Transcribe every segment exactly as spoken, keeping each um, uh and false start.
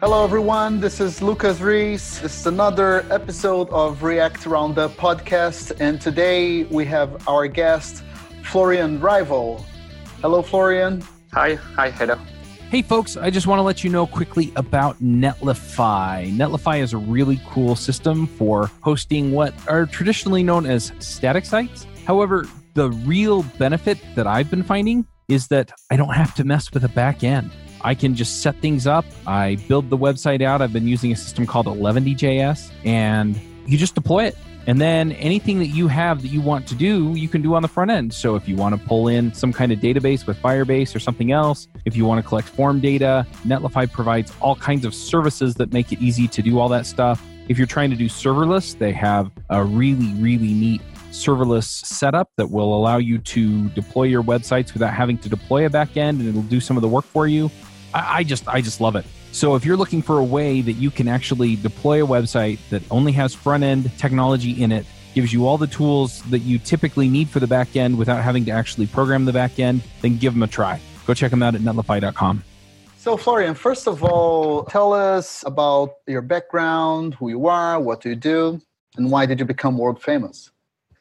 Hello everyone, this is Lucas Reese. This is another episode of React Roundup podcast, and today we have our guest, Florian Rival. Hello, Florian. Hi, hi, hello. Hey folks, I just want to let you know quickly about Netlify. Netlify is a really cool system for hosting what are traditionally known as static sites. However, the real benefit that I've been finding is that I don't have to mess with a back end. I can just set things up. I build the website out. I've been using a system called Eleventy dot J S, and you just deploy it. And then anything that you have that you want to do, you can do on the front end. So if you want to pull in some kind of database with Firebase or something else, if you want to collect form data, Netlify provides all kinds of services that make it easy to do all that stuff. If you're trying to do serverless, they have a really, really neat serverless setup that will allow you to deploy your websites without having to deploy a backend, and it'll do some of the work for you. I just I just love it. So if you're looking for a way that you can actually deploy a website that only has front-end technology in it, gives you all the tools that you typically need for the back end without having to actually program the back end, then give them a try. Go check them out at netlify dot com. So Florian, first of all, tell us about your background, who you are, what do you do, and why did you become world famous?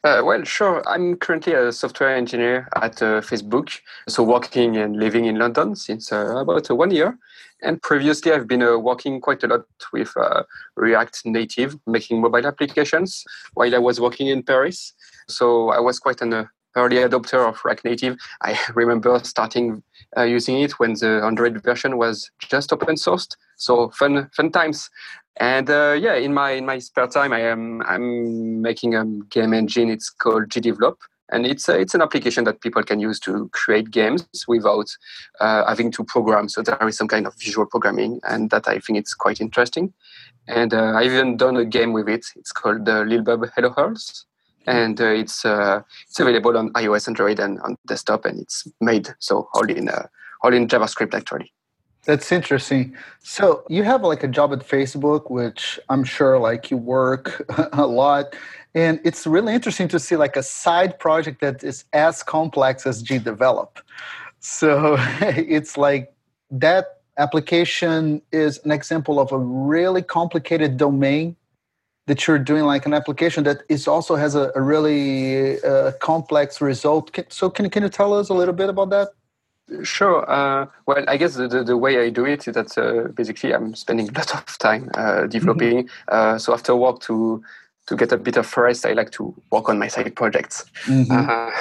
Uh, well, sure. I'm currently a software engineer at uh, Facebook, so working and living in London since uh, about uh, one year. And previously, I've been uh, working quite a lot with uh, React Native, making mobile applications while I was working in Paris. So I was quite an uh, early adopter of React Native. I remember starting uh, using it when the Android version was just open sourced. So fun, fun times. And uh, yeah, in my in my spare time, I am I'm making a game engine. It's called GDevelop, and it's a, it's an application that people can use to create games without uh, having to program. So there is some kind of visual programming, and that I think it's quite interesting. And uh, I've even done a game with it. It's called uh, Lil Bub Hello Halls, and uh, it's uh, it's available on iOS, Android, and on desktop. And it's made so all in uh, all in JavaScript actually. That's interesting. So you have like a job at Facebook, which I'm sure like you work a lot. And it's really interesting to see like a side project that is as complex as GDevelop. So it's like that application is an example of a really complicated domain that you're doing like an application that is also has a, a really uh, complex result. So can can you tell us a little bit about that? Sure. Uh, well, I guess the, the, the way I do it is that uh, basically I'm spending a lot of time uh, developing. Mm-hmm. Uh, so after work, to to get a bit of rest, I like to work on my side projects. Mm-hmm. Uh,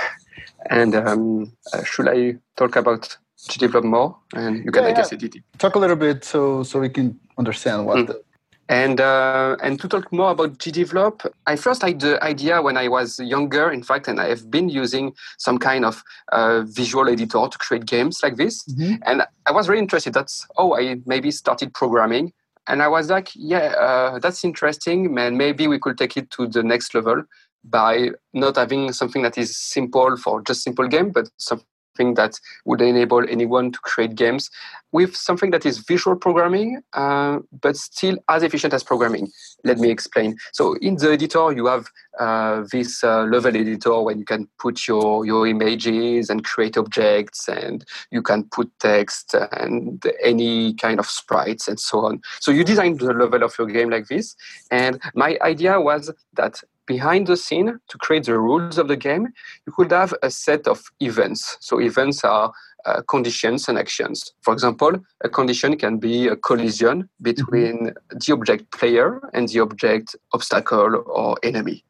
and um, uh, should I talk about GDevelop more? And you can, yeah, I guess, yeah. Edit it. Talk a little bit so so we can understand what. Mm. The- And uh, and to talk more about GDevelop, I first had the idea when I was younger, in fact, and I have been using some kind of uh, visual editor to create games like this. Mm-hmm. And I was really interested. That's, oh, I maybe started programming. And I was like, yeah, uh, that's interesting. And maybe we could take it to the next level by not having something that is simple for just simple game, but something that would enable anyone to create games with something that is visual programming, uh, but still as efficient as programming. Let me explain. So in the editor, you have uh, this uh, level editor where you can put your, your images and create objects, and you can put text and any kind of sprites and so on. So you design the level of your game like this. And my idea was that behind the scene, to create the rules of the game, you could have a set of events. So events are uh, conditions and actions. For example, a condition can be a collision between the object player and the object obstacle or enemy.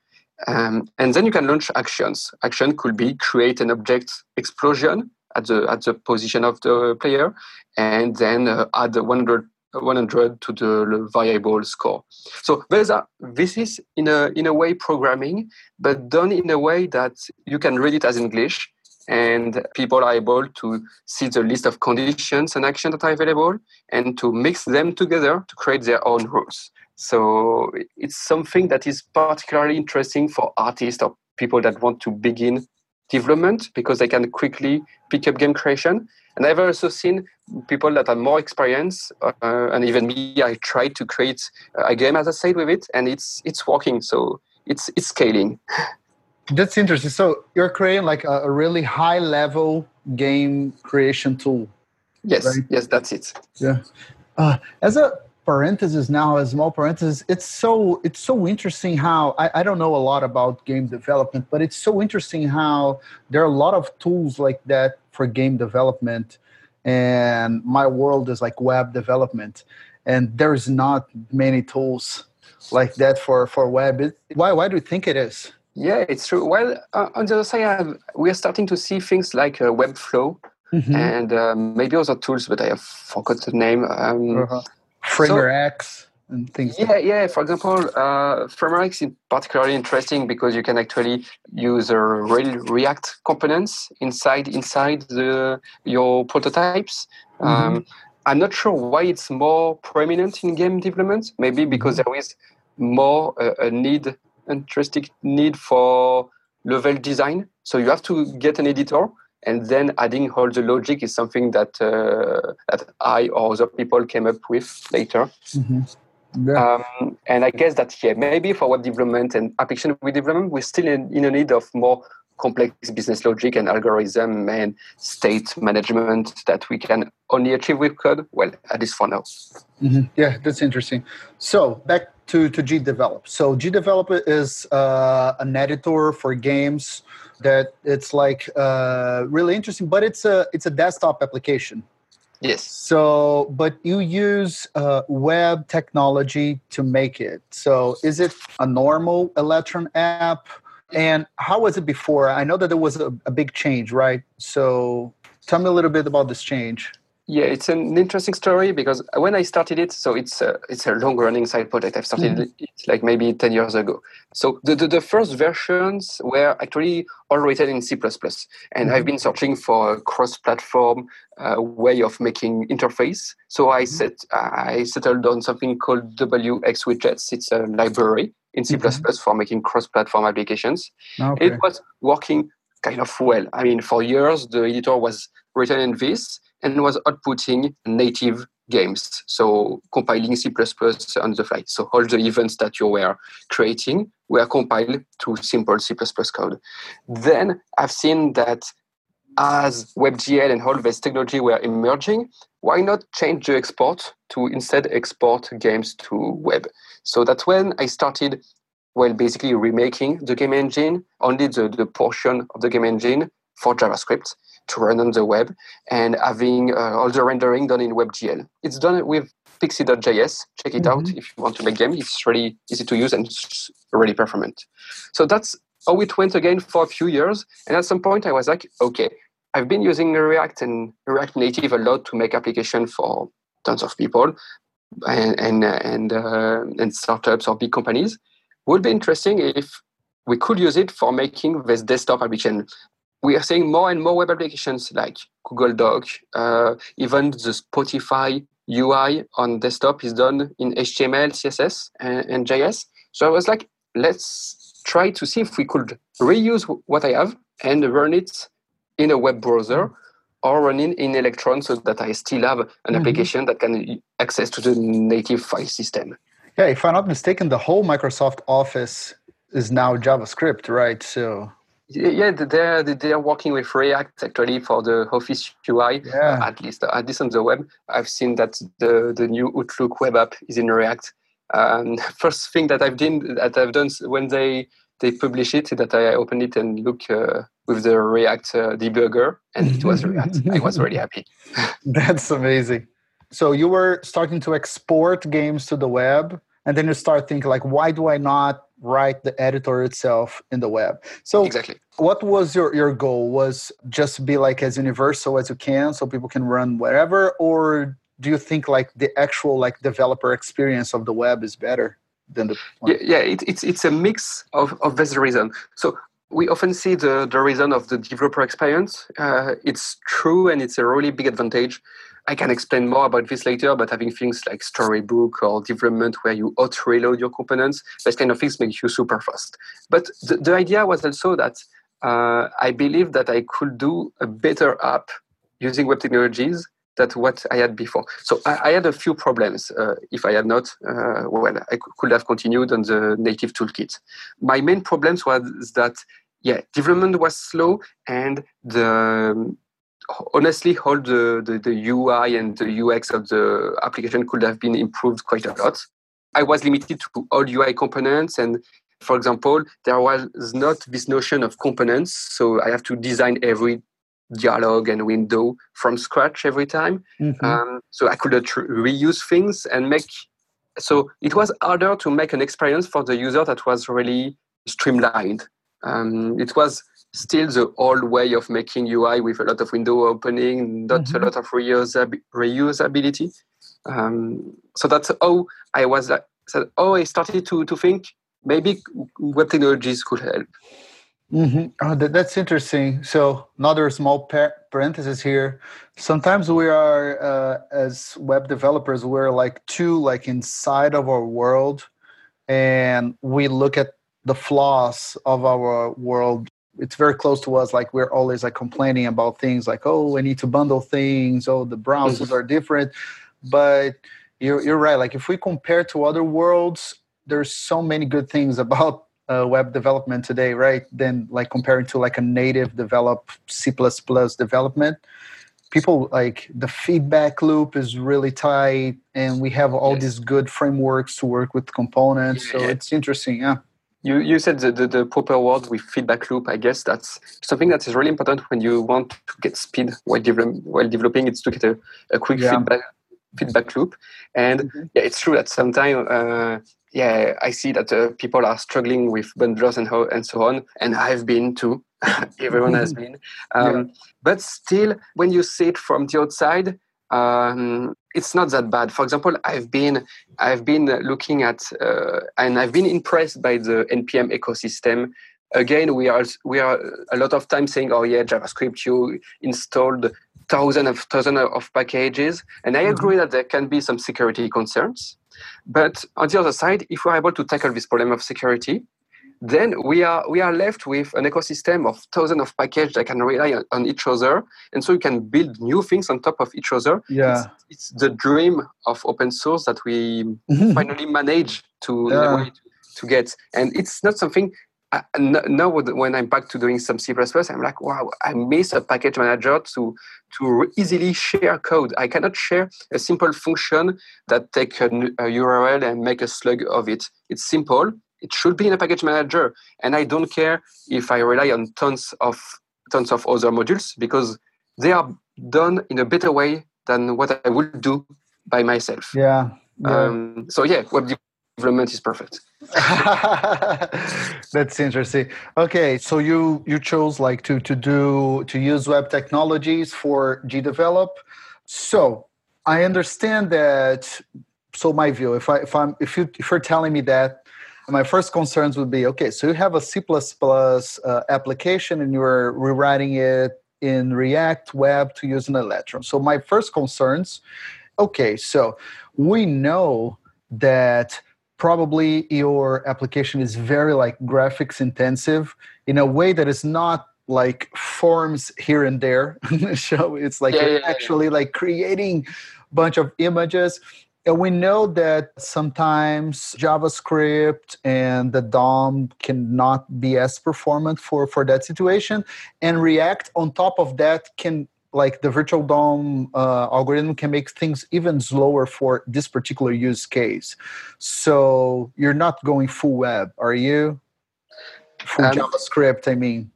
Um, and then you can launch actions. Action could be create an object explosion at the at the position of the player, and then uh, add one hundred to the variable score. So there's a, this is in a in a way programming, but done in a way that you can read it as English, and people are able to see the list of conditions and actions that are available, and to mix them together to create their own rules. So it's something that is particularly interesting for artists or people that want to begin development, because they can quickly pick up game creation. And I've also seen people that are more experienced, uh, and even me, I tried to create a game, as I said, with it, and it's it's working, so it's it's scaling. That's interesting. So you're creating like a, a really high-level game creation tool. Yes, right? Yes, that's it. Yeah. Uh, as a parentheses now, a small parenthesis. It's so it's so interesting how, I, I don't know a lot about game development, but it's so interesting how there are a lot of tools like that for game development. And my world is like web development. And there's not many tools like that for, for web. It, why why do you think it is? Yeah, it's true. Well, uh, on the other side, I have, we are starting to see things like uh, Webflow mm-hmm. and uh, maybe other tools, but I have forgot the name. Um, uh-huh. Framer so, X and things. Yeah, like. yeah. For example, uh, Framer X is particularly interesting because you can actually use a real React components inside inside the your prototypes. Mm-hmm. Um, I'm not sure why it's more prominent in game development. Maybe because there is more uh, a need, interesting need for level design. So you have to get an editor, and then adding all the logic is something that uh, that I or other people came up with later. Mm-hmm. Yeah. Um, and I guess that yeah, maybe for web development and application web development, we're still in, in a need of more complex business logic and algorithm and state management that we can only achieve with code, well, at least for now. Mm-hmm. Yeah, that's interesting. So back to, to GDevelop. So GDevelop is uh, an editor for games that it's like uh, really interesting, but it's a, it's a desktop application. Yes. So, but you use uh, web technology to make it. So is it a normal Electron app? And how was it before? I know that there was a, a big change, right? So tell me a little bit about this change. Yeah, it's an interesting story because when I started it, so it's a, it's a long-running side project. I've started mm-hmm. it like maybe ten years ago. So the, the, the first versions were actually all written in C plus plus. And mm-hmm. I've been searching for a cross-platform uh, way of making interface. So I, mm-hmm. set, I settled on something called W X Widgets. It's a library in C plus plus mm-hmm. for making cross-platform applications. Okay. It was working kind of well. I mean, for years, the editor was written in this and was outputting native games, so compiling C plus plus on the fly. So all the events that you were creating were compiled to simple C plus plus code. Then I've seen that as WebGL and all this technology were emerging, why not change the export to instead export games to web? So that's when I started, well, basically remaking the game engine, only the, the portion of the game engine for JavaScript to run on the web, and having uh, all the rendering done in WebGL. It's done with Pixi dot J S. Check it mm-hmm. out if you want to make game. It's really easy to use and really performant. So that's how it went again for a few years. And at some point I was like, okay, I've been using React and React Native a lot to make application for tons of people and and and, uh, and startups or big companies. Would be interesting if we could use it for making this desktop application. We are seeing more and more web applications like Google Doc, uh, even the Spotify U I on desktop is done in H T M L, C S S, and, and J S. So I was like, let's try to see if we could reuse what I have and run it in a web browser or run it in Electron so that I still have an mm-hmm. application that can access to the native file system. Yeah, if I'm not mistaken, the whole Microsoft Office is now JavaScript, right? So... Yeah, they're, they're working with React actually for the Office U I, yeah. uh, at least at least on the web. I've seen that the, the new Outlook web app is in React. Um, first thing that I've done that I've done when they, they publish it, that I opened it and look uh, with the React uh, debugger, and it was React. I was really happy. That's amazing. So you were starting to export games to the web, and then you start thinking like, why do I not write the editor itself in the web? So exactly. What was your, your goal? Was just be like as universal as you can so people can run wherever? Or do you think like the actual like developer experience of the web is better than the one? Yeah, yeah it, it's it's a mix of, of this reason. So we often see the, the reason of the developer experience. Uh, it's true and it's a really big advantage. I can explain more about this later, but having things like Storybook or development where you auto-reload your components, those kind of things make you super fast. But the, the idea was also that uh, I believed that I could do a better app using web technologies than what I had before. So I, I had a few problems. Uh, if I had not, uh, well, I could have continued on the native toolkit. My main problems was that, yeah, development was slow and the... honestly, all the, the, the U I and the U X of the application could have been improved quite a lot. I was limited to all U I components. And for example, there was not this notion of components. So I have to design every dialogue and window from scratch every time. Mm-hmm. Um, so I could not reuse things and make... So it was harder to make an experience for the user that was really streamlined. Um, it was still the old way of making U I with a lot of window opening, not mm-hmm. a lot of reusab- reusability. Um, so that's how I was, uh, so, oh, I started to, to think maybe web technologies could help. Mm-hmm. Oh, that, that's interesting. So another small par- parenthesis here. Sometimes we are, uh, as web developers, we're like too like inside of our world, and we look at the flaws of our world. It's very close to us. Like we're always like complaining about things like, oh, I need to bundle things. Oh, the browsers mm-hmm. are different. But you're, you're right. Like if we compare to other worlds, there's so many good things about uh, web development today, right? Then like comparing to like a native develop C plus plus development, people like the feedback loop is really tight, and we have all yes. these good frameworks to work with components. Yeah, so yeah. it's interesting. Yeah. You you said the, the, the proper word with feedback loop. I guess that's something that is really important when you want to get speed while, de- while developing. It's to get a, a quick yeah. feedback feedback loop. And mm-hmm. yeah, it's true that sometimes uh, yeah, I see that uh, people are struggling with bundlers and, ho- and so on. And I've been too. Everyone has been. Um, yeah. But still, when you see it from the outside, um, it's not that bad. For example, I've been I've been looking at uh, and I've been impressed by the N P M ecosystem. Again, we are we are a lot of time saying, oh yeah, JavaScript, you installed thousands of thousands of packages, and I agree mm-hmm. that there can be some security concerns. But on the other side, if we are able to tackle this problem of security, then we are we are left with an ecosystem of thousands of packages that can rely on, on each other, and so you can build new things on top of each other. Yeah, it's, it's the dream of open source that we finally manage to, yeah. to to get, and it's not something. I, now when I'm back to doing some C plus plus, I'm like, wow, I miss a package manager to to easily share code. I cannot share a simple function that take a, a U R L and make a slug of it. It's simple. It should be in a package manager. And I don't care if I rely on tons of tons of other modules because they are done in a better way than what I would do by myself. Yeah. yeah. Um, so yeah, web development is perfect. That's interesting. Okay, so you you chose like to to do to use web technologies for GDevelop. So I understand that. So my view, if I if I'm if you if you're telling me that. My first concerns would be, okay, so you have a C plus plus uh, application and you're rewriting it in React Web to use an Electron. So my first concerns, okay, so we know that probably your application is very like graphics intensive in a way that is not like forms here and there. So it's like yeah, you're yeah, actually yeah. like creating a bunch of images. And we know that sometimes JavaScript and the D O M cannot be as performant for, for that situation. And React, on top of that, can like the virtual D O M uh, algorithm can make things even slower for this particular use case. So you're not going full web, are you? Full um, JavaScript, I mean.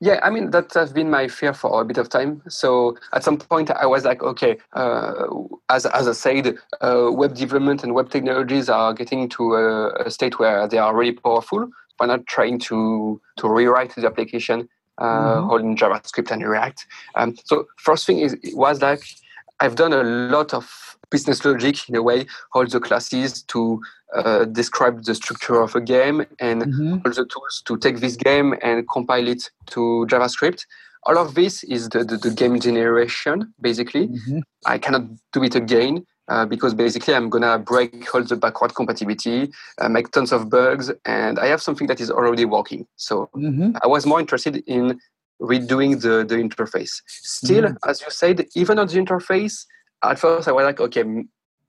Yeah, I mean, that has been my fear for a bit of time. So at some point, I was like, okay, uh, as as I said, uh, web development and web technologies are getting to a, a state where they are really powerful. We're not trying to, to rewrite the application uh, mm-hmm. all in JavaScript and React. Um, so first thing is it was like, I've done a lot of business logic in a way, all the classes to uh, describe the structure of a game and mm-hmm. all the tools to take this game and compile it to JavaScript. All of this is the, the, the game generation, basically. Mm-hmm. I cannot do it again uh, because basically I'm going to break all the backward compatibility, uh, make tons of bugs, and I have something that is already working. So mm-hmm. I was more interested in redoing the, the interface. Still, mm-hmm. as you said, even on the interface, at first I was like, okay,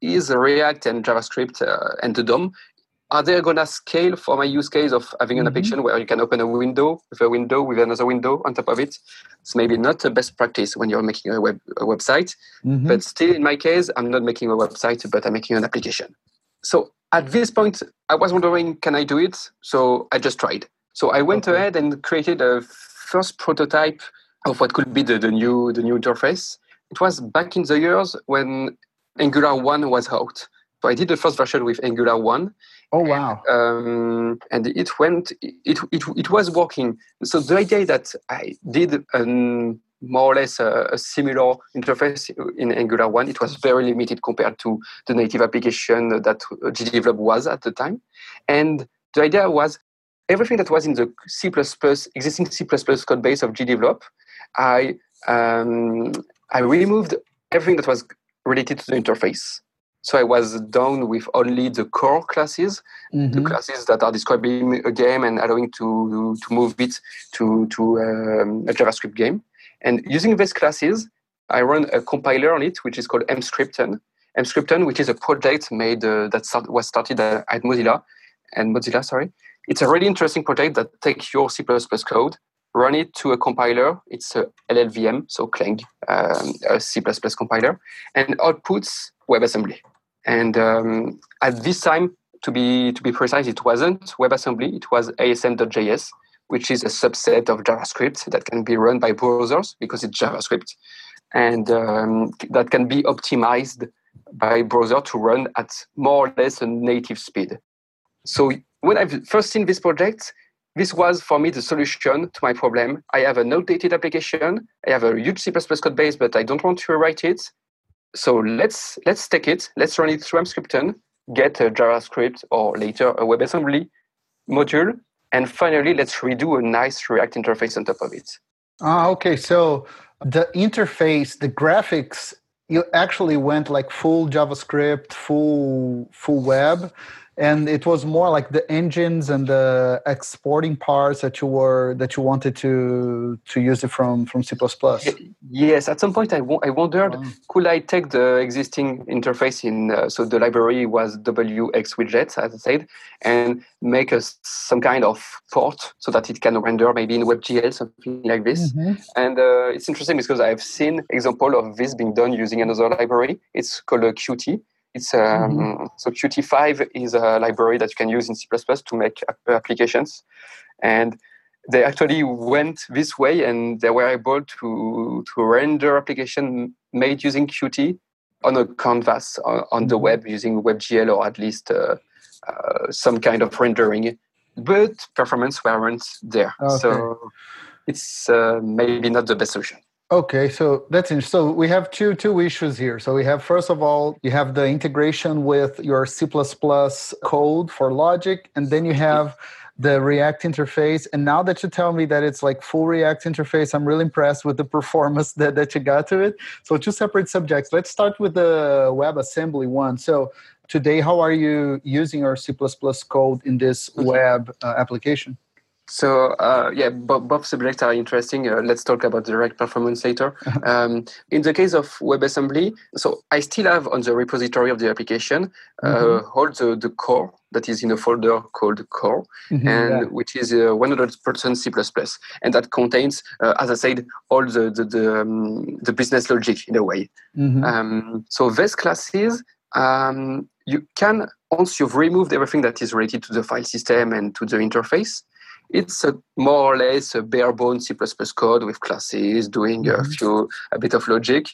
is React and JavaScript uh, and the D O M are they going to scale for my use case of having an mm-hmm. application where you can open a window with a window with another window on top of it? It's maybe not the best practice when you're making a web a website, mm-hmm. but still in my case, I'm not making a website, but I'm making an application. So at this point, I was wondering, can I do it? So I just tried. So I went okay. ahead and created a first prototype of what could be the, the new the new interface. It was back in the years when Angular one was out. So I did the first version with Angular one. Oh wow! Um, and it went, it it it was working. So the idea that I did an, more or less a, a similar interface in Angular one, it was very limited compared to the native application that GDevelop was at the time. And the idea was everything that was in the C plus plus existing C plus plus code base of GDevelop, I um, I removed everything that was related to the interface. So I was down with only the core classes, mm-hmm. the classes that are describing a game and allowing to to move it to, to um, a JavaScript game. And using these classes, I run a compiler on it, which is called Emscripten. Emscripten, which is a project made uh, that start, was started uh, at Mozilla. And Mozilla, sorry. It's a really interesting project that takes your C plus plus code, run it to a compiler. It's a L L V M, so Clang, um, a C plus plus compiler, and outputs WebAssembly. And um, at this time, to be to be precise, it wasn't WebAssembly. It was A S M dot J S, which is a subset of JavaScript that can be run by browsers because it's JavaScript, and um, that can be optimized by browser to run at more or less a native speed. So when I've first seen this project, this was for me the solution to my problem. I have an outdated application. I have a huge C plus plus code base, but I don't want to rewrite it. So let's let's take it. Let's run it through Emscripten, get a JavaScript or later a WebAssembly module, and finally let's redo a nice React interface on top of it. Ah, okay. So the interface, the graphics, you actually went like full JavaScript, full full web. And it was more like the engines and the exporting parts that you were that you wanted to to use it from from C plus plus. Yes, at some point I, w- I wondered, wow. could I take the existing interface in uh, so the library was W X Widgets, as I said, and make a, some kind of port so that it can render maybe in WebGL, something like this. Mm-hmm. And uh, it's interesting because I've seen example of this being done using another library. It's called uh, Qt. It's um, mm-hmm. So Qt five is a library that you can use in C plus plus to make applications, and they actually went this way, and they were able to to render application made using Qt on a canvas on, on the web using WebGL or at least uh, uh, some kind of rendering, but performance weren't there. Okay. So it's uh, maybe not the best solution. Okay, so that's interesting. So we have two two issues here. So we have, first of all, you have the integration with your C plus plus code for logic, and then you have the React interface. And now that you tell me that it's like full React interface, I'm really impressed with the performance that, that you got to it. So two separate subjects. Let's start with the WebAssembly one. So today, how are you using your C plus plus code in this web uh, application? So, uh, yeah, bo- both subjects are interesting. Uh, let's talk about the React performance later. Um, in the case of WebAssembly, so I still have on the repository of the application uh, mm-hmm. all the, the core that is in a folder called core, mm-hmm, and yeah. which is uh, one hundred percent C plus plus. And that contains, uh, as I said, all the the, the, um, the business logic in a way. Mm-hmm. Um, so these classes, um, you can, once you've removed everything that is related to the file system and to the interface, it's a more or less a bare-bone C plus plus code with classes doing a few a bit of logic,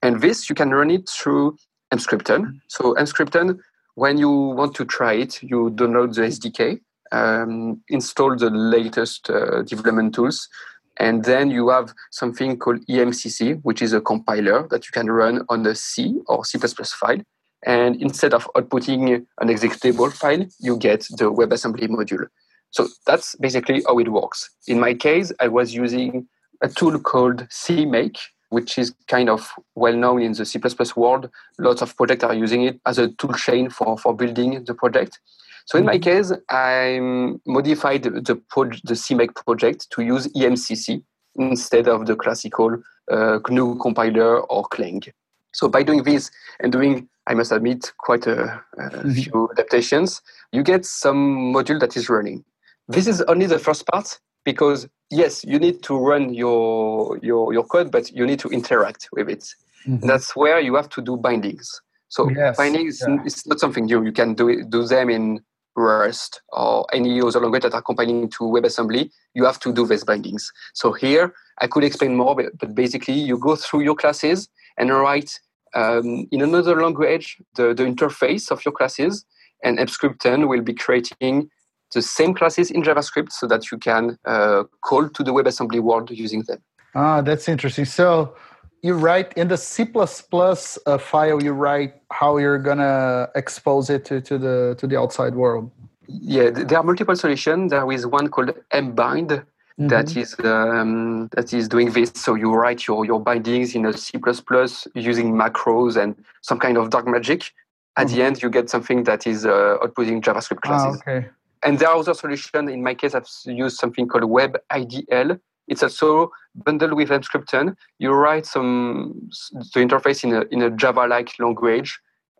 and this you can run it through Emscripten. So Emscripten, when you want to try it, you download the S D K, um, install the latest uh, development tools, and then you have something called E M C C, which is a compiler that you can run on a C or C plus plus file. And instead of outputting an executable file, you get the WebAssembly module. So that's basically how it works. In my case, I was using a tool called CMake, which is kind of well-known in the C plus plus world. Lots of projects are using it as a tool chain for, for building the project. So in my case, I modified the, pro- the CMake project to use E M C C instead of the classical uh, G N U compiler or Clang. So by doing this and doing I must admit, quite a, a mm-hmm. few adaptations, you get some module that is running. This is only the first part because, yes, you need to run your your, your code, but you need to interact with it. Mm-hmm. And that's where you have to do bindings. So yes, bindings yeah. is not something new. You can do it, do them in Rust or any other language that are compiling to WebAssembly. You have to do these bindings. So here, I could explain more, but basically you go through your classes and write Um, in another language, the, the interface of your classes, and Emscripten will be creating the same classes in JavaScript so that you can uh, call to the WebAssembly world using them. Ah, that's interesting. So you write in the C plus plus uh, file, you write how you're going to expose it to, to, the, to the outside world. Yeah, there are multiple solutions. There is one called embind. Mm-hmm. That is um, that is doing this. So you write your, your bindings in a C plus plus using macros and some kind of dark magic. At mm-hmm. the end, you get something that is uh, outputting JavaScript classes. Ah, okay. And there are other solutions. In my case, I've used something called WebIDL. It's also bundled with Emscripten. You write some the interface in a in a Java-like language,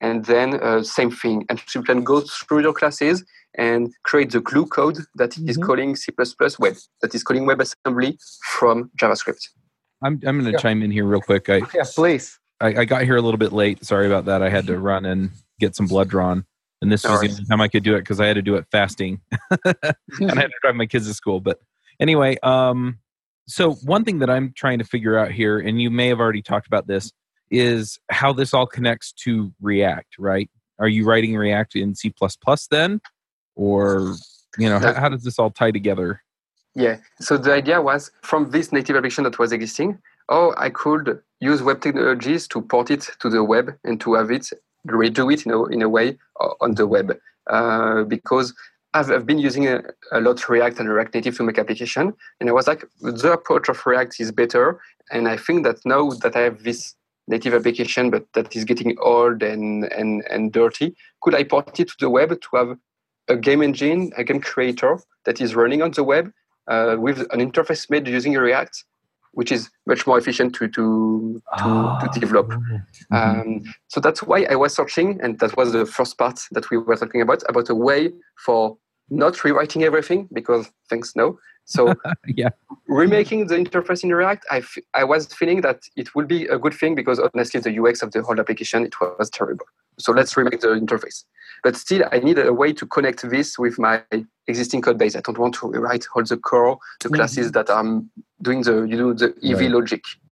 and then uh, same thing. Emscripten goes through your classes and create the glue code that mm-hmm. is calling C plus plus web, that is calling WebAssembly from JavaScript. I'm I'm going to yeah. chime in here real quick. I, yeah, please. I, I got here a little bit late. Sorry about that. I had to run and get some blood drawn. And this All was right. the only time I could do it because I had to do it fasting. And I had to drive my kids to school. But anyway, um, so one thing that I'm trying to figure out here, and you may have already talked about this, is how this all connects to React, right? Are you writing React in C plus plus then? Or, you know, how, how does this all tie together? Yeah. So the idea was from this native application that was existing, oh, I could use web technologies to port it to the web and to have it, redo it in a, in a way on the web. Uh, because I've, I've been using a, a lot React and React Native to make application. And I was like, the approach of React is better. And I think that now that I have this native application, but that is getting old and, and, and dirty, could I port it to the web to have a game engine, a game creator that is running on the web uh, with an interface made using React, which is much more efficient to to, oh. to, to develop. Mm-hmm. Um, so that's why I was searching, and that was the first part that we were talking about, about a way for not rewriting everything, because thanks, no. So yeah. remaking the interface in React, I, f- I was feeling that it would be a good thing because honestly, the U X of the whole application, it was terrible. So let's remake the interface. But still, I need a way to connect this with my existing code base. I don't want to rewrite all the core, the mm-hmm. classes that are doing the you know the E V right. logic.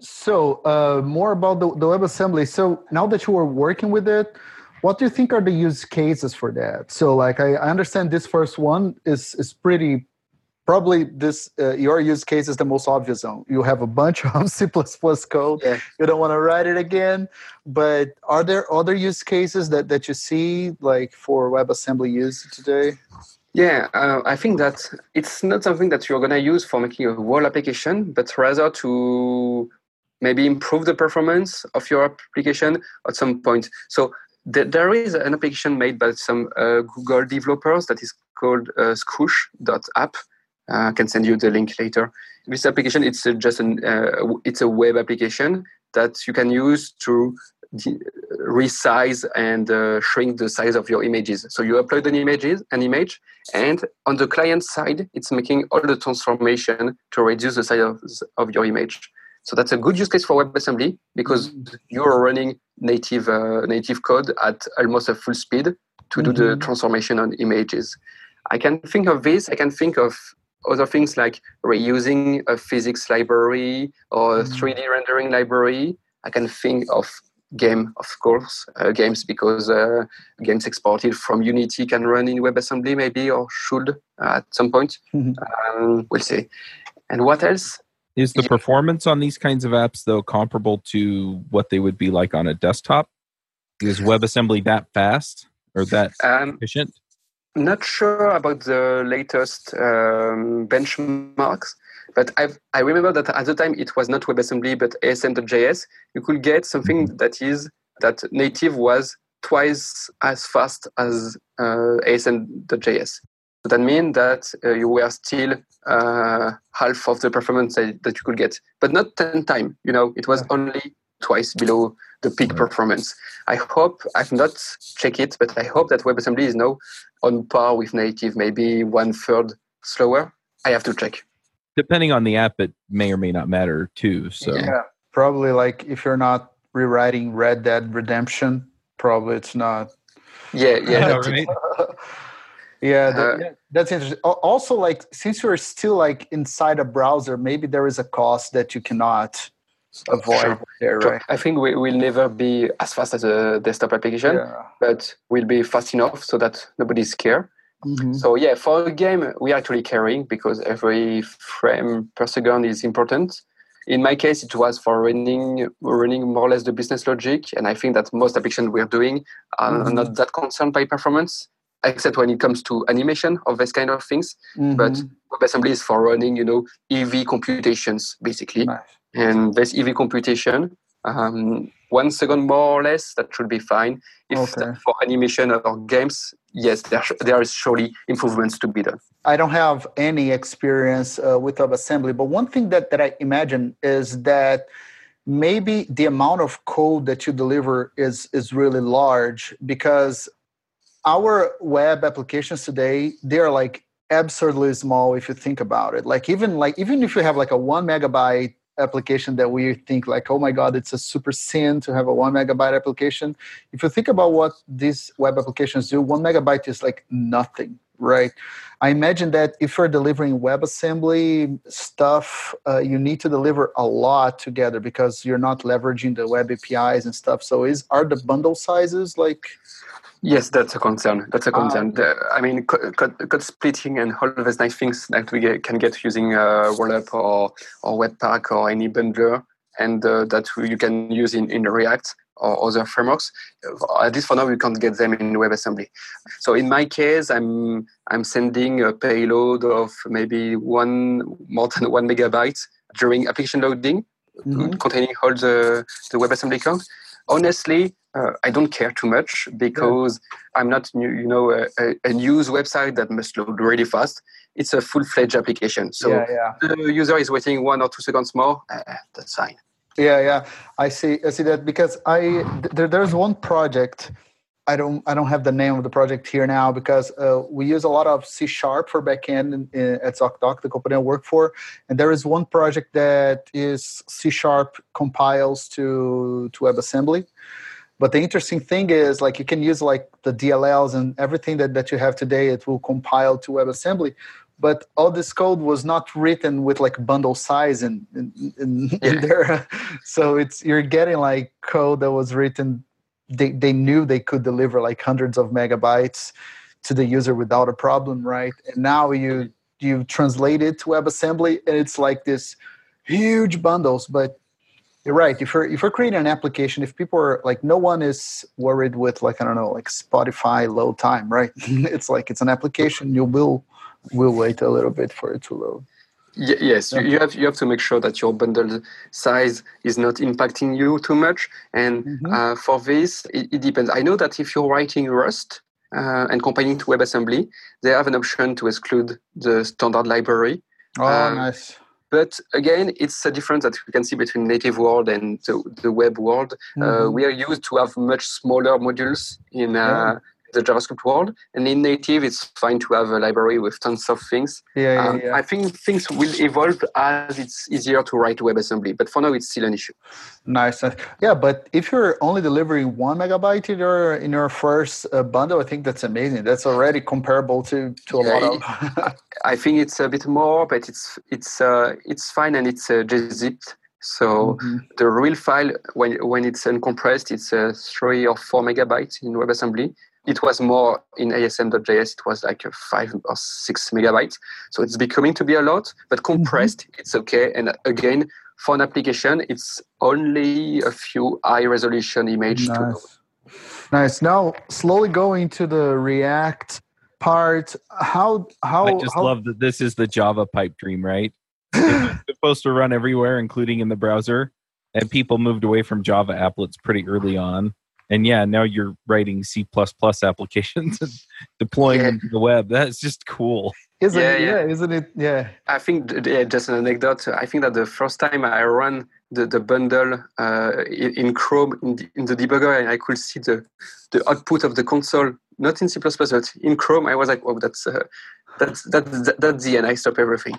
So uh, more about the, the WebAssembly. So now that you are working with it, what do you think are the use cases for that? So like I, I understand this first one is, is pretty... Probably this uh, your use case is the most obvious one. You have a bunch of C plus plus code. Yeah. You don't want to write it again. But are there other use cases that, that you see like for WebAssembly use today? Yeah, uh, I think that it's not something that you're going to use for making a whole application, but rather to maybe improve the performance of your application at some point. So th- there is an application made by some uh, Google developers that is called uh, Squoosh dot app. I uh, can send you the link later. This application, it's uh, just an, uh, it's a web application that you can use to de- resize and uh, shrink the size of your images. So you upload an images, an image, and on the client side, it's making all the transformation to reduce the size of, of your image. So that's a good use case for WebAssembly because you're running native uh, native code at almost a full speed to mm-hmm. do the transformation on images. I can think of this. I can think of other things like reusing a physics library or a three D rendering library. I can think of game, of course, uh, games because uh, games exported from Unity can run in WebAssembly maybe, or should uh, at some point. Mm-hmm. Um, we'll see. And what else? Is the performance on these kinds of apps, though, comparable to what they would be like on a desktop? Is WebAssembly that fast or that um, efficient? Not sure about the latest um, benchmarks, but I've, I remember that at the time it was not WebAssembly but A S M dot J S. You could get something that is that native was twice as fast as uh, A S M dot J S. So that means that uh, you were still uh, half of the performance that, that you could get, but not ten times. You know, it was only twice below the peak right. performance. I hope, I've not checked it, but I hope that WebAssembly is now on par with native, maybe one third slower. I have to check. Depending on the app, it may or may not matter too. So yeah, probably like if you're not rewriting Red Dead Redemption, probably it's not. Yeah, yeah. That's right. Yeah, that, uh, that's interesting. Also, like since you're still like inside a browser, maybe there is a cost that you cannot avoid sure. there, right? I think we will never be as fast as a desktop application, yeah. but we'll be fast enough so that nobody's scared. Mm-hmm. So yeah, for a game, we are actually caring because every frame per second is important. In my case, it was for running running more or less the business logic, and I think that most applications we're doing are mm-hmm. not that concerned by performance, except when it comes to animation or this kind of things. Mm-hmm. But WebAssembly is for running, you know, E V computations, basically. Nice. And this E V computation, um, one second more or less, that should be fine. If okay. for animation or games, yes, there, there is surely improvements to be done. I don't have any experience uh, with WebAssembly, but one thing that, that I imagine is that maybe the amount of code that you deliver is is really large, because our web applications today, they're like absurdly small if you think about it. Like even like even if you have like a one megabyte application that we think like, oh my God, it's a super sin to have a one megabyte application. If you think about what these web applications do, one megabyte is like nothing, right? I imagine that if you're delivering WebAssembly stuff, uh, you need to deliver a lot together because you're not leveraging the web A P Is and stuff. So is are the bundle sizes like... Yes, that's a concern. That's a concern. Um, the, I mean, code, code splitting and all of these nice things that we get, can get using uh, Rollup or, or Webpack or any bundler, and uh, that you can use in, in React or other frameworks. At least for now, you can't get them in WebAssembly. So in my case, I'm I'm sending a payload of maybe one more than one megabyte during application loading, mm-hmm. containing all the, the WebAssembly code. Honestly, uh, I don't care too much because yeah. I'm not, new, you know, a, a, a news website that must load really fast. It's a full-fledged application. So yeah, yeah. the user is waiting one or two seconds more. Uh, that's fine. Yeah, yeah. I see I see that because I th- there, there's one project. I don't I don't have the name of the project here now because uh, we use a lot of C Sharp for backend at Zocdoc, the company I work for. And there is one project that is C Sharp compiles to, to WebAssembly. But the interesting thing is like you can use like the D L Ls and everything that, that you have today, it will compile to WebAssembly. But all this code was not written with like bundle size in, in, in, yeah. in there. So it's you're getting like code that was written. They they knew they could deliver like hundreds of megabytes to the user without a problem, right? And now you you translate it to WebAssembly, and it's like this huge bundles. But you're right. If you're if you're creating an application, if people are like, no one is worried with like I don't know, like Spotify load time, right? It's like it's an application. You will will wait a little bit for it to load. Yes, you, you have you have to make sure that your bundle size is not impacting you too much. And mm-hmm. uh, for this, it, it depends. I know that if you're writing Rust uh, and compiling to WebAssembly, they have an option to exclude the standard library. Oh, um, nice. But again, it's a difference that we can see between native world and the, the web world. Mm-hmm. Uh, we are used to have much smaller modules in uh, yeah. the JavaScript world. And in native, it's fine to have a library with tons of things. Yeah, yeah, um, yeah. I think things will evolve as it's easier to write WebAssembly. But for now, it's still an issue. Nice. Yeah, but if you're only delivering one megabyte in your, in your first uh, bundle, I think that's amazing. That's already comparable to, to a yeah, lot of... I think it's a bit more, but it's it's uh, it's fine, and it's uh, just zipped. So mm-hmm. the real file, when when it's uncompressed, it's uh, three or four megabytes in WebAssembly. It was more in A S M dot J S. It was like a five or six megabytes. So it's becoming to be a lot, but compressed, mm-hmm. it's okay. And again, for an application, it's only a few high-resolution images. Nice. To go. Nice. Now, slowly going to the React part. How how? I just how, love that this is the Java pipe dream, right? It's supposed to run everywhere, including in the browser. And people moved away from Java applets pretty early on. And yeah, now you're writing C plus plus applications and deploying yeah. them to the web. That's just cool. Isn't yeah, it? Yeah. yeah, isn't it? Yeah. I think, yeah, just an anecdote, I think that the first time I ran the, the bundle uh, in Chrome, in the, in the debugger, and I could see the, the output of the console, not in C plus plus, but in Chrome, I was like, oh, that's, uh, that's, that's, that's the end. I stop everything.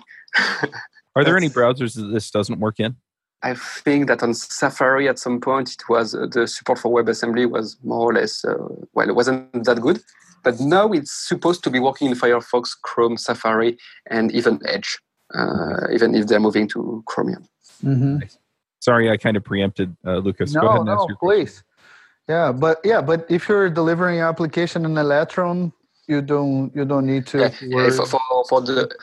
Are there any browsers that this doesn't work in? I think that on Safari at some point, it was uh, the support for WebAssembly was more or less, uh, well, it wasn't that good. But now it's supposed to be working in Firefox, Chrome, Safari, and even Edge, uh, even if they're moving to Chromium. Mm-hmm. Sorry, I kind of preempted uh, Lucas. No, Go ahead and no, ask your please. Question. Yeah, but yeah, but if you're delivering an application in Electron, you don't you don't need to. Yeah, for, for for the.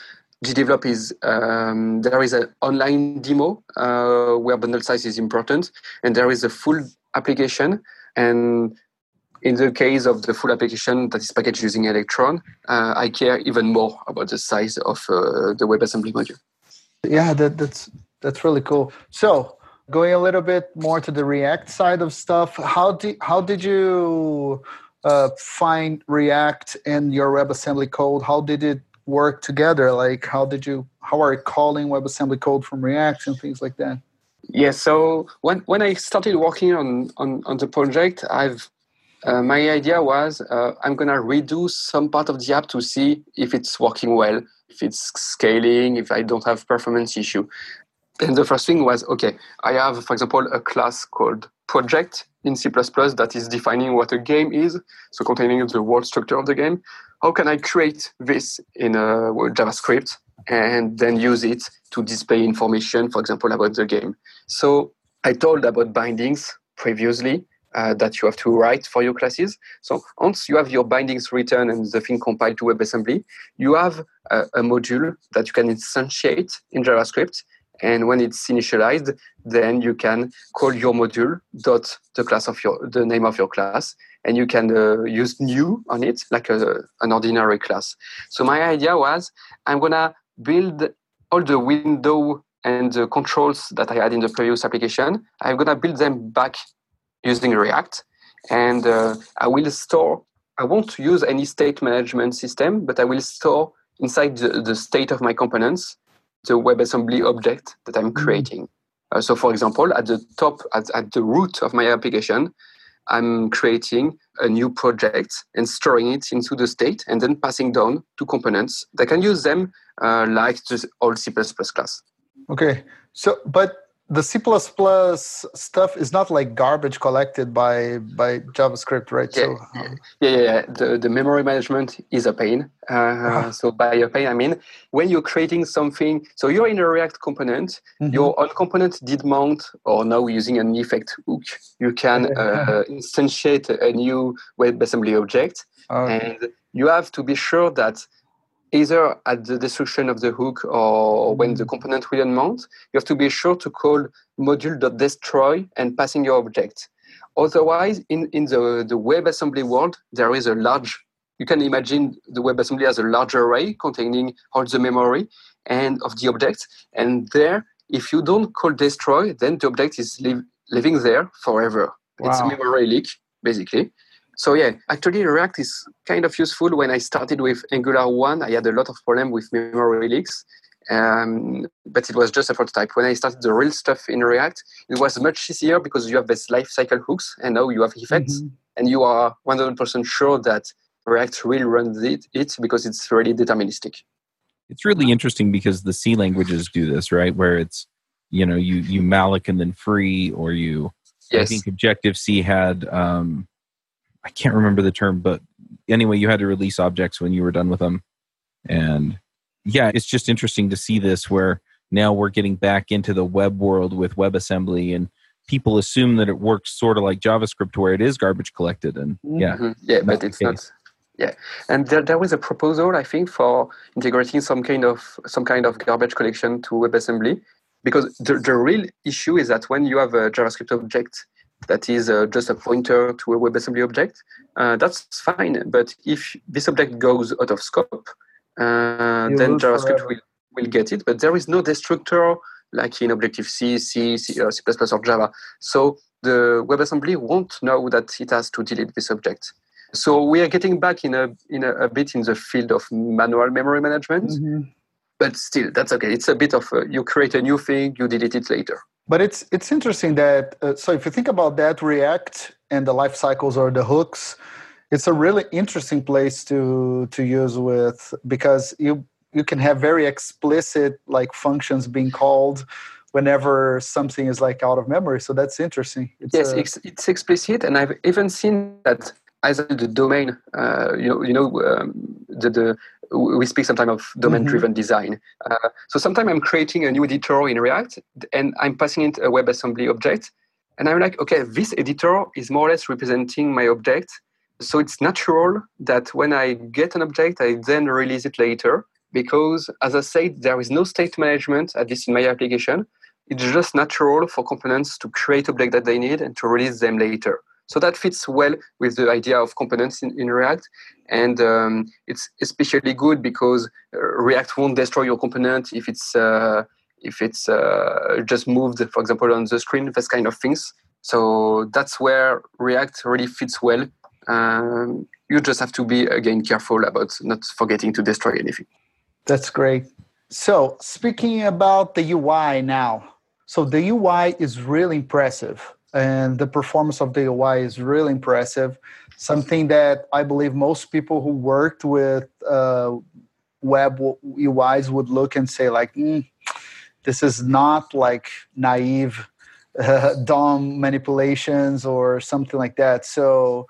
GDevelop is, um, there is an online demo uh, where bundle size is important, and there is a full application. And in the case of the full application that is packaged using Electron, uh, I care even more about the size of uh, the WebAssembly module. Yeah, that, that's that's really cool. So going a little bit more to the React side of stuff, how, do, how did you uh, find React and your WebAssembly code? How did it work together? Like, how did you, how are you calling WebAssembly code from React and things like that? Yeah, so when when I started working on on, on the project, I've uh, my idea was uh, I'm gonna redo some part of the app to see if it's working well, if it's scaling, if I don't have performance issue. And the first thing was, okay, I have, for example, a class called project in C plus plus that is defining what a game is, so containing the world structure of the game. How can I create this in a JavaScript and then use it to display information, for example, about the game? So I told about bindings previously uh, that you have to write for your classes. So once you have your bindings written and the thing compiled to WebAssembly, you have a, a module that you can instantiate in JavaScript. And when it's initialized, then you can call your module dot the class of your the name of your class, and you can uh, use new on it like a, an ordinary class. So my idea was I'm gonna build all the window and the controls that I had in the previous application. I'm gonna build them back using React, and uh, I will store. I won't use any state management system, but I will store inside the, the state of my components the WebAssembly object that I'm creating. Uh, so for example, at the top, at, at the root of my application, I'm creating a new project and storing it into the state and then passing down to components that can use them uh, like the old C plus plus class. Okay, so but the C plus plus stuff is not like garbage collected by, by JavaScript, right? Yeah, so, um... yeah, yeah, yeah. The, the memory management is a pain. Uh, uh-huh. So by a pain, I mean, when you're creating something, so you're in a React component, mm-hmm. your own component did mount, or now using an effect hook, you can yeah. uh, instantiate a new WebAssembly object. Okay. And you have to be sure that either at the destruction of the hook or when the component will unmount, you have to be sure to call module.destroy and passing your object. Otherwise, in, in the, the WebAssembly world, there is a large, you can imagine the WebAssembly as a large array containing all the memory and of the object. And there, if you don't call destroy, then the object is live, living there forever. Wow. It's a memory leak, basically. So yeah, actually React is kind of useful. When I started with Angular one, I had a lot of problem with memory leaks, um, but it was just a prototype. When I started the real stuff in React, it was much easier because you have this lifecycle hooks, and now you have effects, mm-hmm. and you are one hundred percent sure that React will run it, it because it's really deterministic. It's really interesting because the C languages do this, right? Where it's, you know, you, you malloc and then free, or you... Yes. I think Objective-C had, um, I can't remember the term, but anyway, you had to release objects when you were done with them. And yeah, it's just interesting to see this where now we're getting back into the web world with WebAssembly, and people assume that it works sort of like JavaScript where it is garbage collected. And yeah, mm-hmm. yeah not but it's case. not... Yeah, and there, there was a proposal, I think, for integrating some kind of some kind of garbage collection to WebAssembly, because the, the real issue is that when you have a JavaScript object that is uh, just a pointer to a WebAssembly object, uh, that's fine. But if this object goes out of scope, uh, then JavaScript will, will get it. But there is no destructor like in Objective-C, C, C, or C plus plus, or Java. So the WebAssembly won't know that it has to delete this object. So we are getting back in a in a, a bit in the field of manual memory management, mm-hmm. but still that's okay. It's a bit of a, you create a new thing, you delete it later. But it's it's interesting that uh, so if you think about that, React and the life cycles or the hooks, it's a really interesting place to to use with, because you you can have very explicit like functions being called whenever something is like out of memory. So that's interesting. It's yes, a, it's, it's explicit, and I've even seen that. Either the domain, uh, you know, you know um, the, the, we speak sometimes of domain-driven mm-hmm. design. Uh, so sometimes I'm creating a new editor in React, and I'm passing it a WebAssembly object. And I'm like, okay, this editor is more or less representing my object. So it's natural that when I get an object, I then release it later. Because, as I said, there is no state management, at least in my application. It's just natural for components to create objects that they need and to release them later. So that fits well with the idea of components in, in React. And um, it's especially good because React won't destroy your component if it's uh, if it's uh, just moved, for example, on the screen, those kind of things. So that's where React really fits well. Um, you just have to be, again, careful about not forgetting to destroy anything. That's great. So speaking about the U I now. So the U I is really impressive. And the performance of the U I is really impressive. Something that I believe most people who worked with uh, web U Is would look and say, like, mm, this is not like naive uh, D O M manipulations or something like that. So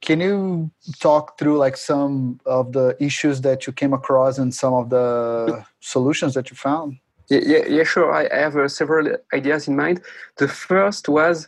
can you talk through like some of the issues that you came across and some of the solutions that you found? Yeah, yeah, sure. I have uh, several ideas in mind. The first was,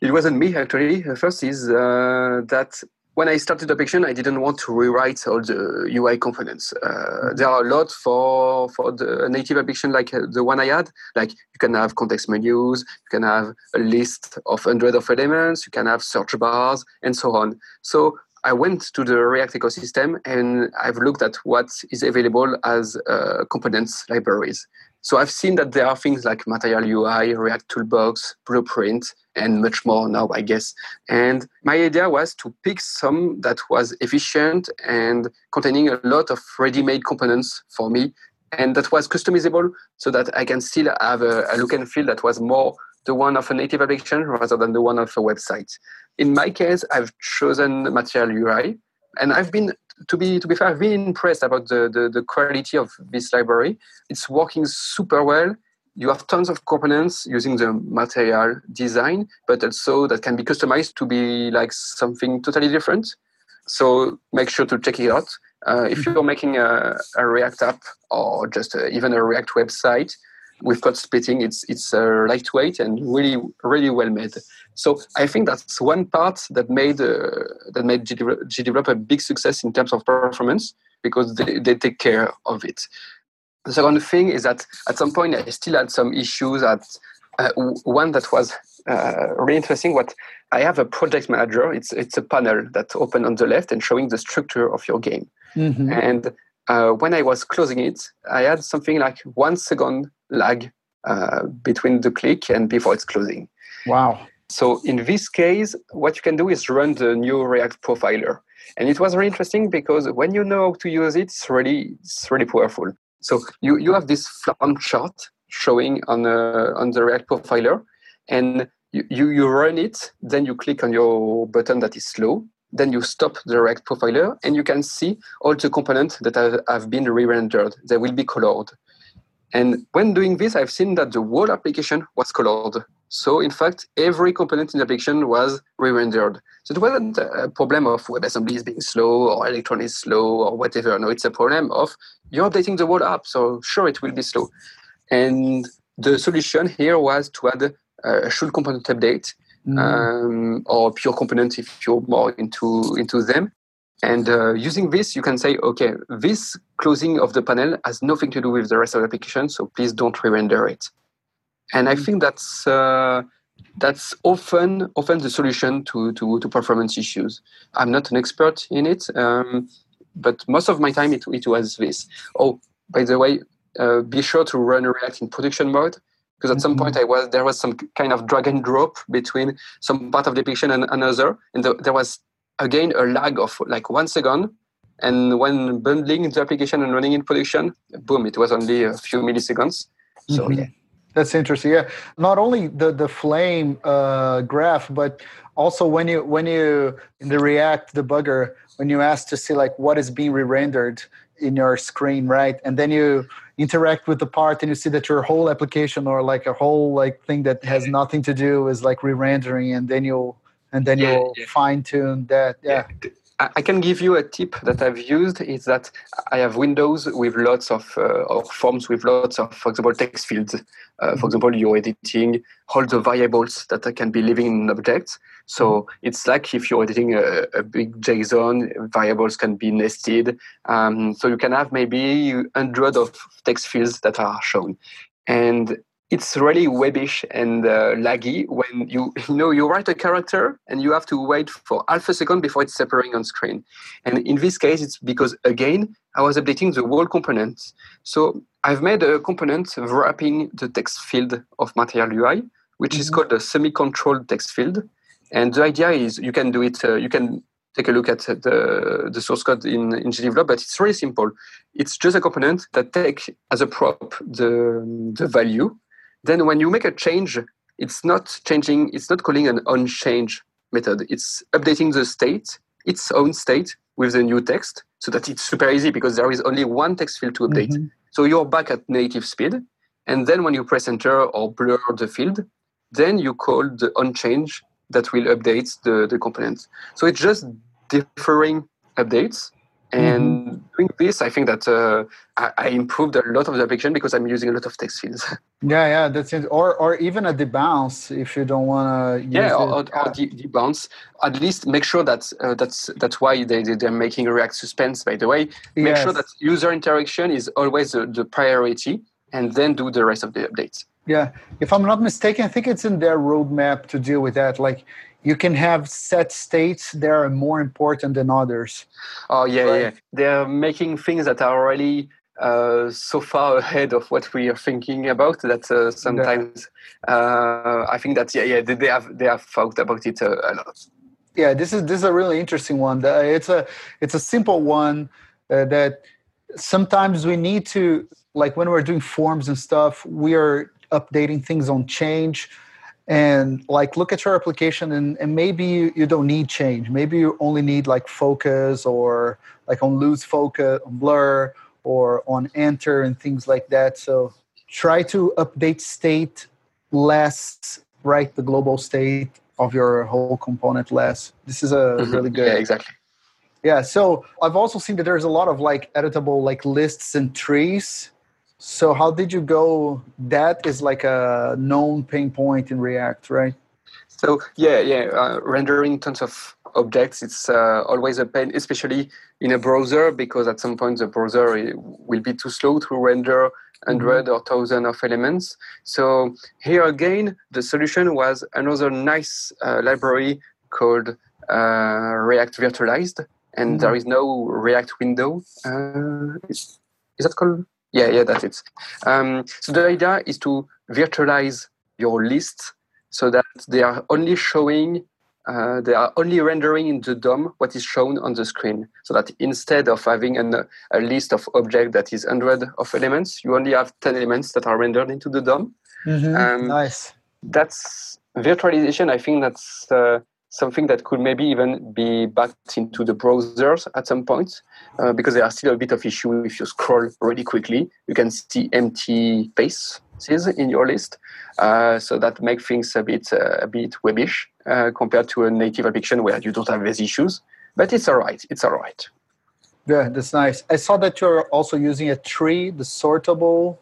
it wasn't me actually. The first is uh, that when I started Appiction, I didn't want to rewrite all the U I components. Uh, there are a lot for for the native Appiction like the one I had. Like you can have context menus, you can have a list of hundreds of elements, you can have search bars, and so on. So I went to the React ecosystem and I've looked at what is available as uh, components libraries. So I've seen that there are things like Material U I, React Toolbox, Blueprint, and much more now, I guess. And my idea was to pick some that was efficient and containing a lot of ready-made components for me, and that was customizable so that I can still have a, a look and feel that was more the one of a native application rather than the one of a website. In my case, I've chosen Material U I, and I've been... To be to be fair, I've been impressed about the, the, the quality of this library. It's working super well. You have tons of components using the material design, but also that can be customized to be like something totally different. So make sure to check it out. Uh, if you're making a, a React app or just a, even a React website, with code splitting, it's it's uh, lightweight and really really well made. So I think that's one part that made uh, that made GDevelop a big success in terms of performance because they, they take care of it. The second thing is that at some point I still had some issues. At uh, one that was uh, really interesting. What I have a project manager. It's it's a panel that's open on the left and showing the structure of your game. Mm-hmm. And uh, when I was closing it, I had something like one second lag uh, between the click and before it's closing. Wow. So in this case, what you can do is run the new React profiler. And it was really interesting because when you know how to use it, it's really, it's really powerful. So you, you have this flan chart showing on, uh, on the React profiler, and you, you, you run it, then you click on your button that is slow, Then you stop the React profiler and you can see all the components that have, have been re-rendered. They will be colored. And when doing this, I've seen that the whole application was colored. So in fact, every component in the application was re-rendered. So it wasn't a problem of WebAssembly is being slow or Electron is slow or whatever. No, it's a problem of you're updating the whole app. So sure, it will be slow. And the solution here was to add a should component update mm. um, or pure component if you're more into, into them. And uh, using this, you can say, okay, this closing of the panel has nothing to do with the rest of the application, so please don't re-render it. And I think that's uh, that's often often the solution to, to, to performance issues. I'm not an expert in it, um, but most of my time it, it was this. Oh, by the way, uh, be sure to run React in production mode, because at mm-hmm. some point I was there was some kind of drag and drop between some part of the application and another, and the, there was again a lag of like one second, and when bundling the application and running in production, boom, it was only a few milliseconds. So mm-hmm. yeah. That's interesting. Yeah, not only the the flame uh, graph, but also when you when you in the React debugger, when you ask to see like what is being re-rendered in your screen, right? And then you interact with the part and you see that your whole application or like a whole like thing that has nothing to do is like re-rendering, and then you'll and then yeah, you'll yeah. fine-tune that. Yeah. yeah. I can give you a tip that I've used is that I have windows with lots of uh, or forms with lots of, for example, text fields. Uh, for example, you're editing all the variables that can be living in an object. So it's like if you're editing a, a big JSON, variables can be nested. Um, so you can have maybe hundreds of text fields that are shown. And it's really webbish and uh, laggy when you, you know you write a character and you have to wait for half a second before it's appearing on screen. And in this case, it's because, again, I was updating the whole component. So I've made a component wrapping the text field of Material U I, which mm-hmm. is called a semi-controlled text field. And the idea is you can do it, uh, you can take a look at the, the source code in, in GDevelop, but it's really simple. It's just a component that takes as a prop the, the value. Then when you make a change, it's not changing, it's not calling an onChange method. It's updating the state, its own state, with the new text, so that it's super easy because there is only one text field to update. Mm-hmm. So you're back at native speed. And then when you press enter or blur the field, then you call the onChange that will update the, the component. So it's just differing updates. And mm-hmm. doing this, I think that uh, I, I improved a lot of the application because I'm using a lot of text fields. Yeah, yeah, that's it. Or, or even a debounce if you don't want to use yeah, or, it. Yeah, or debounce. At least make sure that uh, that's that's why they, they, they're making React suspense, by the way. Make yes. sure that user interaction is always the, the priority and then do the rest of the updates. Yeah, if I'm not mistaken, I think it's in their roadmap to deal with that. Like, you can have set states that are more important than others. Oh, yeah, right? yeah. They're making things that are already uh, so far ahead of what we are thinking about that uh, sometimes yeah. uh, I think that, yeah, yeah, they have they have thought about it uh, a lot. Yeah, this is this is a really interesting one. It's a, it's a simple one uh, that sometimes we need to, like when we're doing forms and stuff, we are updating things on change. And like, look at your application and, and maybe you, you don't need change. Maybe you only need like focus or like on lose focus, on blur or on enter and things like that. So try to update state less, right? The global state of your whole component less. This is a mm-hmm. really good. Yeah, exactly. Yeah. So I've also seen that there's a lot of like editable like lists and trees. So how did you go? That is like a known pain point in React, right? So yeah, yeah, uh, rendering tons of objects, it's uh, always a pain, especially in a browser, because at some point the browser will be too slow to render hundred or thousand of elements. So here again, the solution was another nice uh, library called uh, React Virtualized, and mm-hmm. there is no React window. Uh, is, is that called? Yeah, yeah, that's it. Um, so the idea is to virtualize your lists so that they are only showing, uh, they are only rendering in the D O M what is shown on the screen. So that instead of having an, a list of objects that is hundred of elements, you only have ten elements that are rendered into the D O M. Mm-hmm. Um, nice. That's virtualization. I think that's uh, something that could maybe even be backed into the browsers at some point, uh, because there are still a bit of issue. If you scroll really quickly, you can see empty spaces in your list. Uh, so that makes things a bit uh, a bit webbish uh, compared to a native application where you don't have these issues. But it's all right. It's all right. Yeah, that's nice. I saw that you're also using a tree, the sortable.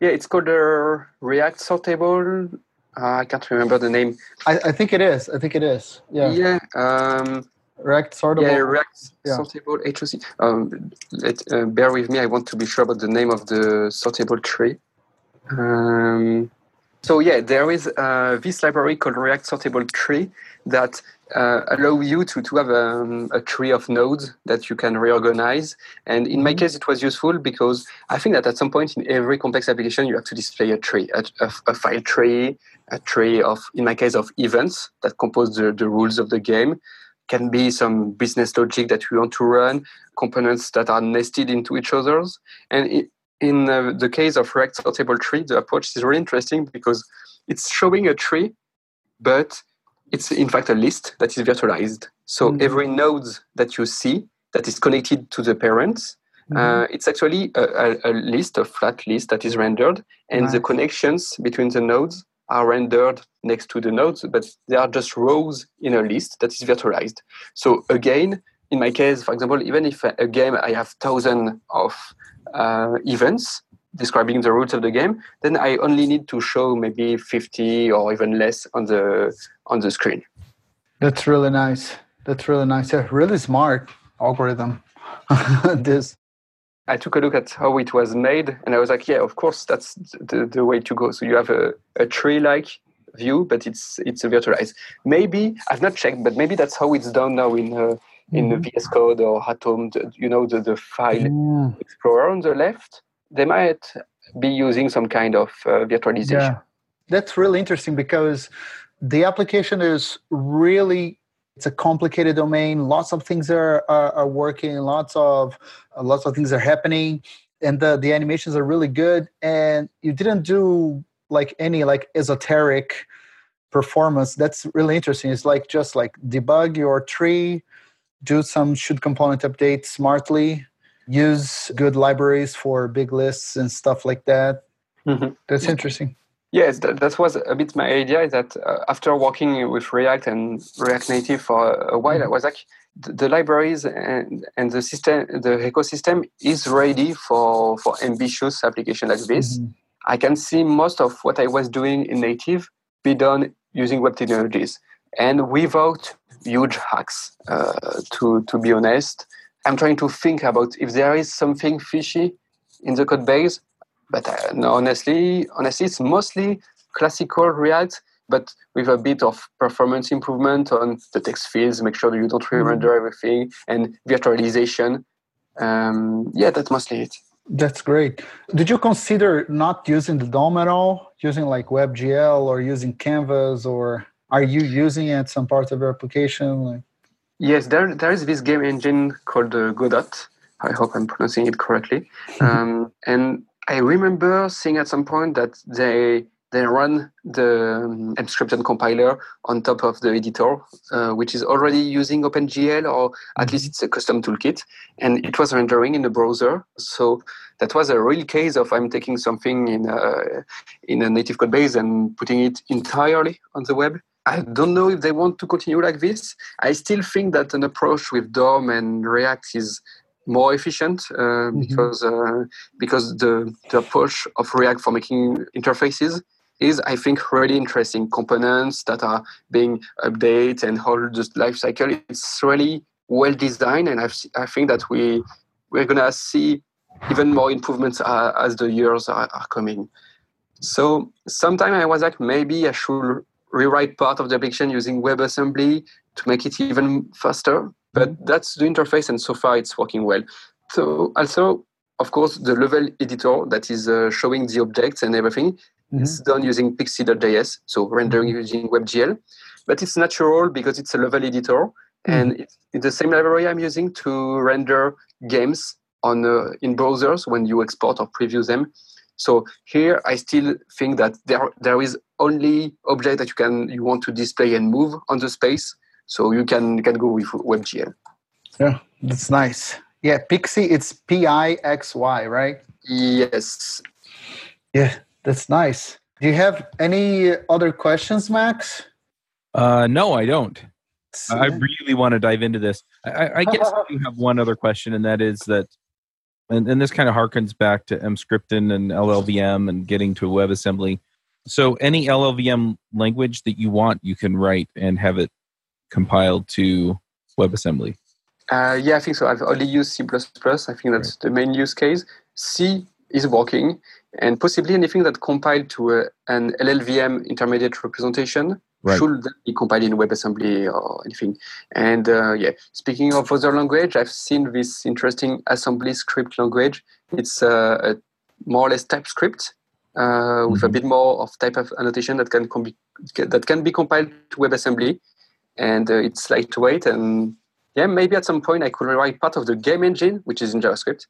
Yeah, it's called a React Sortable. Uh, I can't remember the name. I, I think it is. I think it is. Yeah. Yeah. Um, React Sortable. Yeah, React yeah. Sortable. H O C. Um, let, uh, bear with me. I want to be sure about the name of the sortable tree. Um, so yeah, there is uh, this library called React Sortable Tree that uh, allow you to, to have um, a tree of nodes that you can reorganize. And in my case, it was useful because I think that at some point in every complex application, you have to display a tree, a, a, a file tree, a tree of, in my case, of events that compose the, the rules of the game. Can be some business logic that we want to run, components that are nested into each other's. And it, in uh, the case of React Sortable Tree, the approach is really interesting because it's showing a tree, but it's in fact a list that is virtualized. So mm-hmm. every node that you see that is connected to the parents, mm-hmm. uh, it's actually a, a, a list, a flat list that is rendered. And nice. The connections between the nodes are rendered next to the nodes, but they are just rows in a list that is virtualized. So again, in my case, for example, even if a game, I have thousands of uh, events describing the rules of the game, then I only need to show maybe fifty or even less on the on the screen. That's really nice. That's really nice. Yeah, really smart algorithm. This. I took a look at how it was made, and I was like, yeah, of course, that's the, the way to go. So you have a, a tree-like view, but it's it's virtualized. Maybe, I've not checked, but maybe that's how it's done now in uh, in mm-hmm. the V S Code or Atom, the, you know, the, the file yeah. explorer on the left. They might be using some kind of uh, virtualization. Yeah. That's really interesting because the application is really, it's a complicated domain. Lots of things are, are, are working, lots of, uh, lots of things are happening, and the, the animations are really good. And you didn't do like any like esoteric performance. That's really interesting. It's like just like debug your tree, do some should component updates smartly, use good libraries for big lists and stuff like that. Mm-hmm. That's interesting. Yes, that, that was a bit my idea, that uh, after working with React and React Native for a while, mm-hmm. I was like, the, the libraries and, and the system, the ecosystem is ready for, for ambitious application like this. Mm-hmm. I can see most of what I was doing in Native be done using web technologies and without huge hacks, uh, to, to be honest. I'm trying to think about if there is something fishy in the code base, but uh, no, honestly, honestly, it's mostly classical React, but with a bit of performance improvement on the text fields, make sure that you don't re-render everything, and virtualization. Um, yeah, that's mostly it. That's great. Did you consider not using the D O M at all, using like WebGL or using Canvas, or are you using it some parts of your application? Like... Yes, there there is this game engine called uh, Godot. I hope I'm pronouncing it correctly. Um, and I remember seeing at some point that they they run the um, Emscripten compiler on top of the editor, uh, which is already using OpenGL, or at least it's a custom toolkit, and it was rendering in the browser. So that was a real case of I'm taking something in a, in a native code base and putting it entirely on the web. I don't know if they want to continue like this. I still think that an approach with D O M and React is more efficient uh, mm-hmm. because uh, because the, the approach of React for making interfaces is, I think, really interesting. Components that are being updated and whole just life cycle. It's really well designed, and I've, I think that we we're gonna see even more improvements uh, as the years are, are coming. So sometime I was like, maybe I should rewrite part of the application using WebAssembly to make it even faster. But that's the interface, and so far it's working well. So also, of course, the level editor that is uh, showing the objects and everything mm-hmm. is done using Pixi.js, so rendering mm-hmm. using WebGL. But it's natural because it's a level editor, mm-hmm. and it's the same library I'm using to render games on uh, in browsers when you export or preview them. So here, I still think that there there is only object that you can you want to display and move on the space. So you can you can go with WebGL. Yeah, that's nice. Yeah, Pixi, it's P I X Y, right? Yes. Yeah, that's nice. Do you have any other questions, Max? Uh, no, I don't. I really want to dive into this. I, I guess I do have one other question, and that is that, and, and this kind of harkens back to Emscripten and L L V M and getting to WebAssembly. So any L L V M language that you want, you can write and have it compiled to WebAssembly. Uh, yeah, I think so. I've only used C plus plus. I think that's right. The main use case. C is working, and possibly anything that compiled to a, an L L V M intermediate representation right. should be compiled in WebAssembly or anything. And uh, yeah, speaking of other language, I've seen this interesting assembly script language. It's uh, a more or less TypeScript uh, mm-hmm. with a bit more of type of annotation that can com- that can be compiled to WebAssembly, and uh, it's lightweight and yeah, maybe at some point I could rewrite part of the game engine, which is in JavaScript,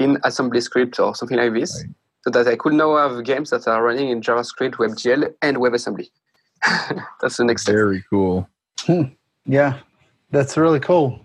in assembly script or something like this, right. so that I could now have games that are running in JavaScript, WebGL, and WebAssembly. That's the next step. Very cool. Hmm. Yeah, that's really cool.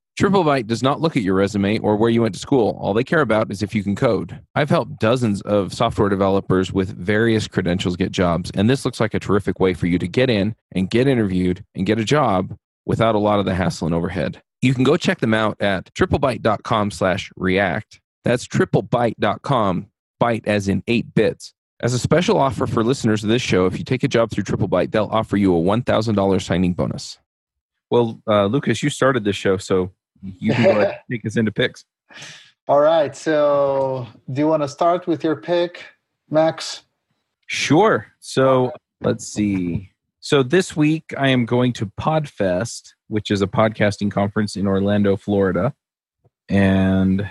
Triplebyte does not look at your resume or where you went to school. All they care about is if you can code. I've helped dozens of software developers with various credentials get jobs, and this looks like a terrific way for you to get in and get interviewed and get a job without a lot of the hassle and overhead. You can go check them out at triplebyte.com slash react. That's triplebyte dot com, byte as in eight bits. As a special offer for listeners of this show, if you take a job through Triplebyte, they'll offer you a one thousand dollars signing bonus. Well, uh, Lucas, you started this show, so you can go ahead and take us into picks. All right. So do you want to start with your pick, Max? Sure. So let's see. So this week I am going to PodFest, which is a podcasting conference in Orlando, Florida. And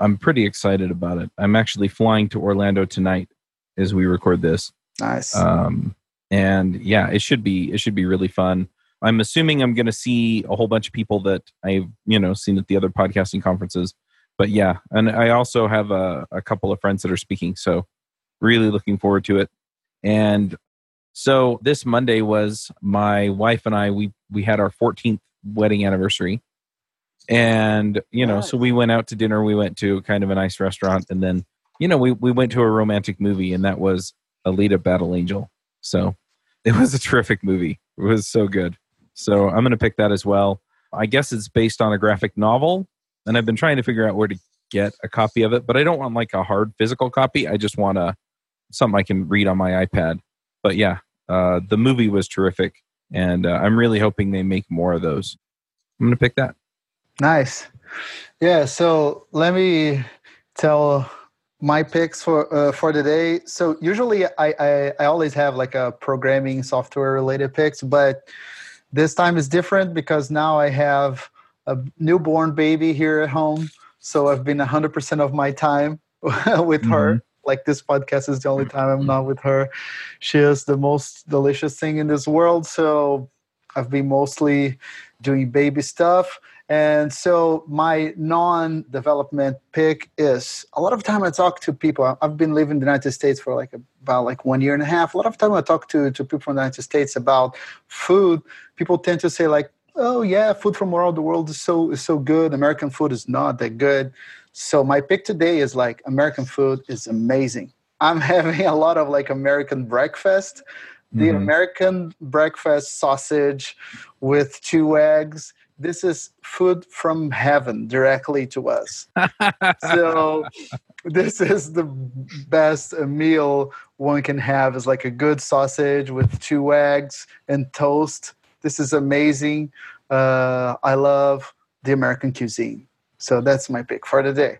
I'm pretty excited about it. I'm actually flying to Orlando tonight as we record this. Nice. Um, and yeah, it should be it should be really fun. I'm assuming I'm going to see a whole bunch of people that I've, you know, seen at the other podcasting conferences. But yeah, and I also have a, a couple of friends that are speaking. So really looking forward to it. And so this Monday was my wife and I, we we had our fourteenth wedding anniversary. And, you know, nice. So we went out to dinner. We went to kind of a nice restaurant. And then, you know, we, we went to a romantic movie, and that was Alita: Battle Angel. So it was a terrific movie. It was so good. So I'm going to pick that as well. I guess it's based on a graphic novel, and I've been trying to figure out where to get a copy of it, but I don't want like a hard physical copy. I just want a, something I can read on my iPad. But yeah, uh, the movie was terrific, and uh, I'm really hoping they make more of those. I'm going to pick that. Nice. Yeah, so let me tell my picks for uh, for the day. So usually I, I, I always have like a programming software related picks, but this time is different because now I have a newborn baby here at home. So I've been one hundred percent of my time with mm-hmm. her. Like this podcast is the only time I'm not with her. She is the most delicious thing in this world. So I've been mostly doing baby stuff. And so my non-development pick is, a lot of time I talk to people. I've been living in the United States for like about like one year and a half. A lot of time I talk to, to people from the United States about food. People tend to say like, oh yeah, food from around the world is so is so good. American food is not that good. So my pick today is like American food is amazing. I'm having a lot of like American breakfast. The mm-hmm. American breakfast sausage with two eggs. This is food from heaven directly to us. So this is the best meal one can have, is like a good sausage with two eggs and toast. This is amazing. Uh, I love the American cuisine. So that's my pick for today.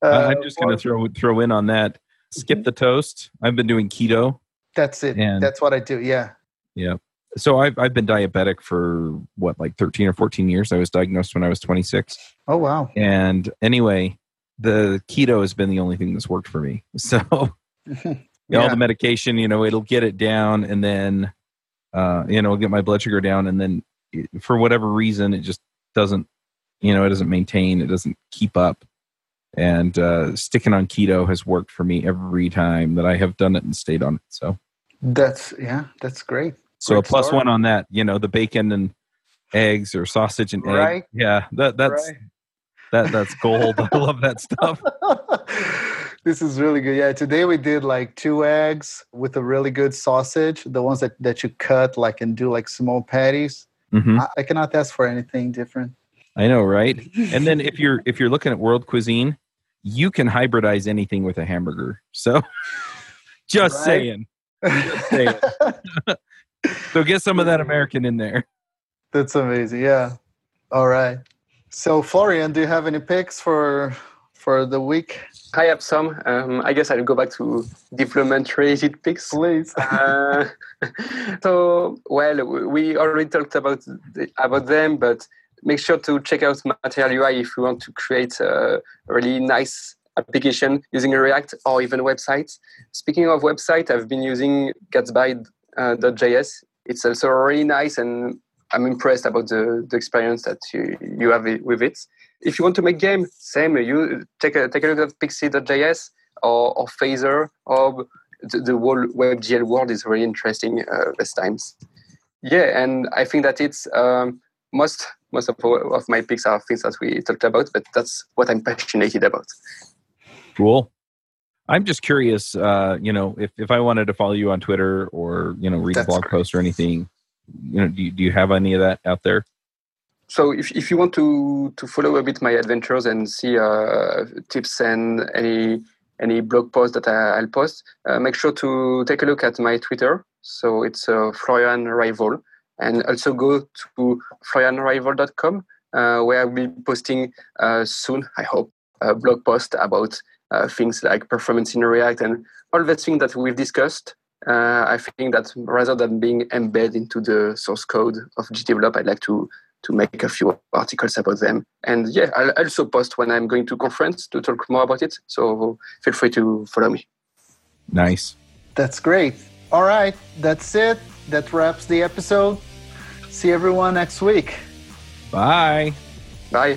Uh, uh, I'm just going to throw throw in on that. Skip mm-hmm. the toast. I've been doing keto. That's it. And that's what I do. Yeah. Yeah. So I've I've been diabetic for what, like thirteen or fourteen years. I was diagnosed when I was twenty-six. Oh wow! And anyway, the keto has been the only thing that's worked for me. So yeah. all the medication, you know, it'll get it down, and then uh, you know, it'll get my blood sugar down, and then it, for whatever reason, it just doesn't, you know, it doesn't maintain, it doesn't keep up. And uh, sticking on keto has worked for me every time that I have done it and stayed on it. So that's yeah, that's great. So a plus one on that, you know, the bacon and eggs or sausage and egg. Right. Yeah, that, that's right. that that's gold. I love that stuff. This is really good. Yeah, today we did like two eggs with a really good sausage, the ones that, that you cut like and do like small patties. Mm-hmm. I, I cannot ask for anything different. I know, right? And then if you're if you're looking at world cuisine, you can hybridize anything with a hamburger. So just right. saying. Just saying. So get some of that American in there. That's amazing. Yeah. All right. So Florian, do you have any picks for for the week? I have some. Um, I guess I'll go back to development-related picks. Please. uh, so, well, we already talked about about them, but make sure to check out Material U I if you want to create a really nice application using React or even websites. Speaking of website, I've been using Gatsby. Uh, .js. It's also really nice, and I'm impressed about the, the experience that you, you have with it. If you want to make game, same. You take a take a look at Pixi.js or, or Phaser, or the, the whole WebGL world is really interesting uh, these times. Yeah, and I think that it's um, most most of, of my picks are things that we talked about, but that's what I'm passionate about. Cool. I'm just curious, uh, you know, if, if I wanted to follow you on Twitter or, you know, read a blog post or anything, you know, do you, do you have any of that out there? So if if you want to, to follow a bit my adventures and see uh, tips and any any blog post that I, I'll post, uh, make sure to take a look at my Twitter. So it's uh, Florian Rival, and also go to florian rival dot com uh, where I'll be posting uh, soon, I hope, a blog post about Uh, things like performance in React and all the things that we've discussed. Uh, I think that rather than being embedded into the source code of GDevelop, I'd like to to make a few articles about them. And yeah, I'll also post when I'm going to conference to talk more about it. So feel free to follow me. Nice. That's great. All right, that's it. That wraps the episode. See everyone next week. Bye. Bye.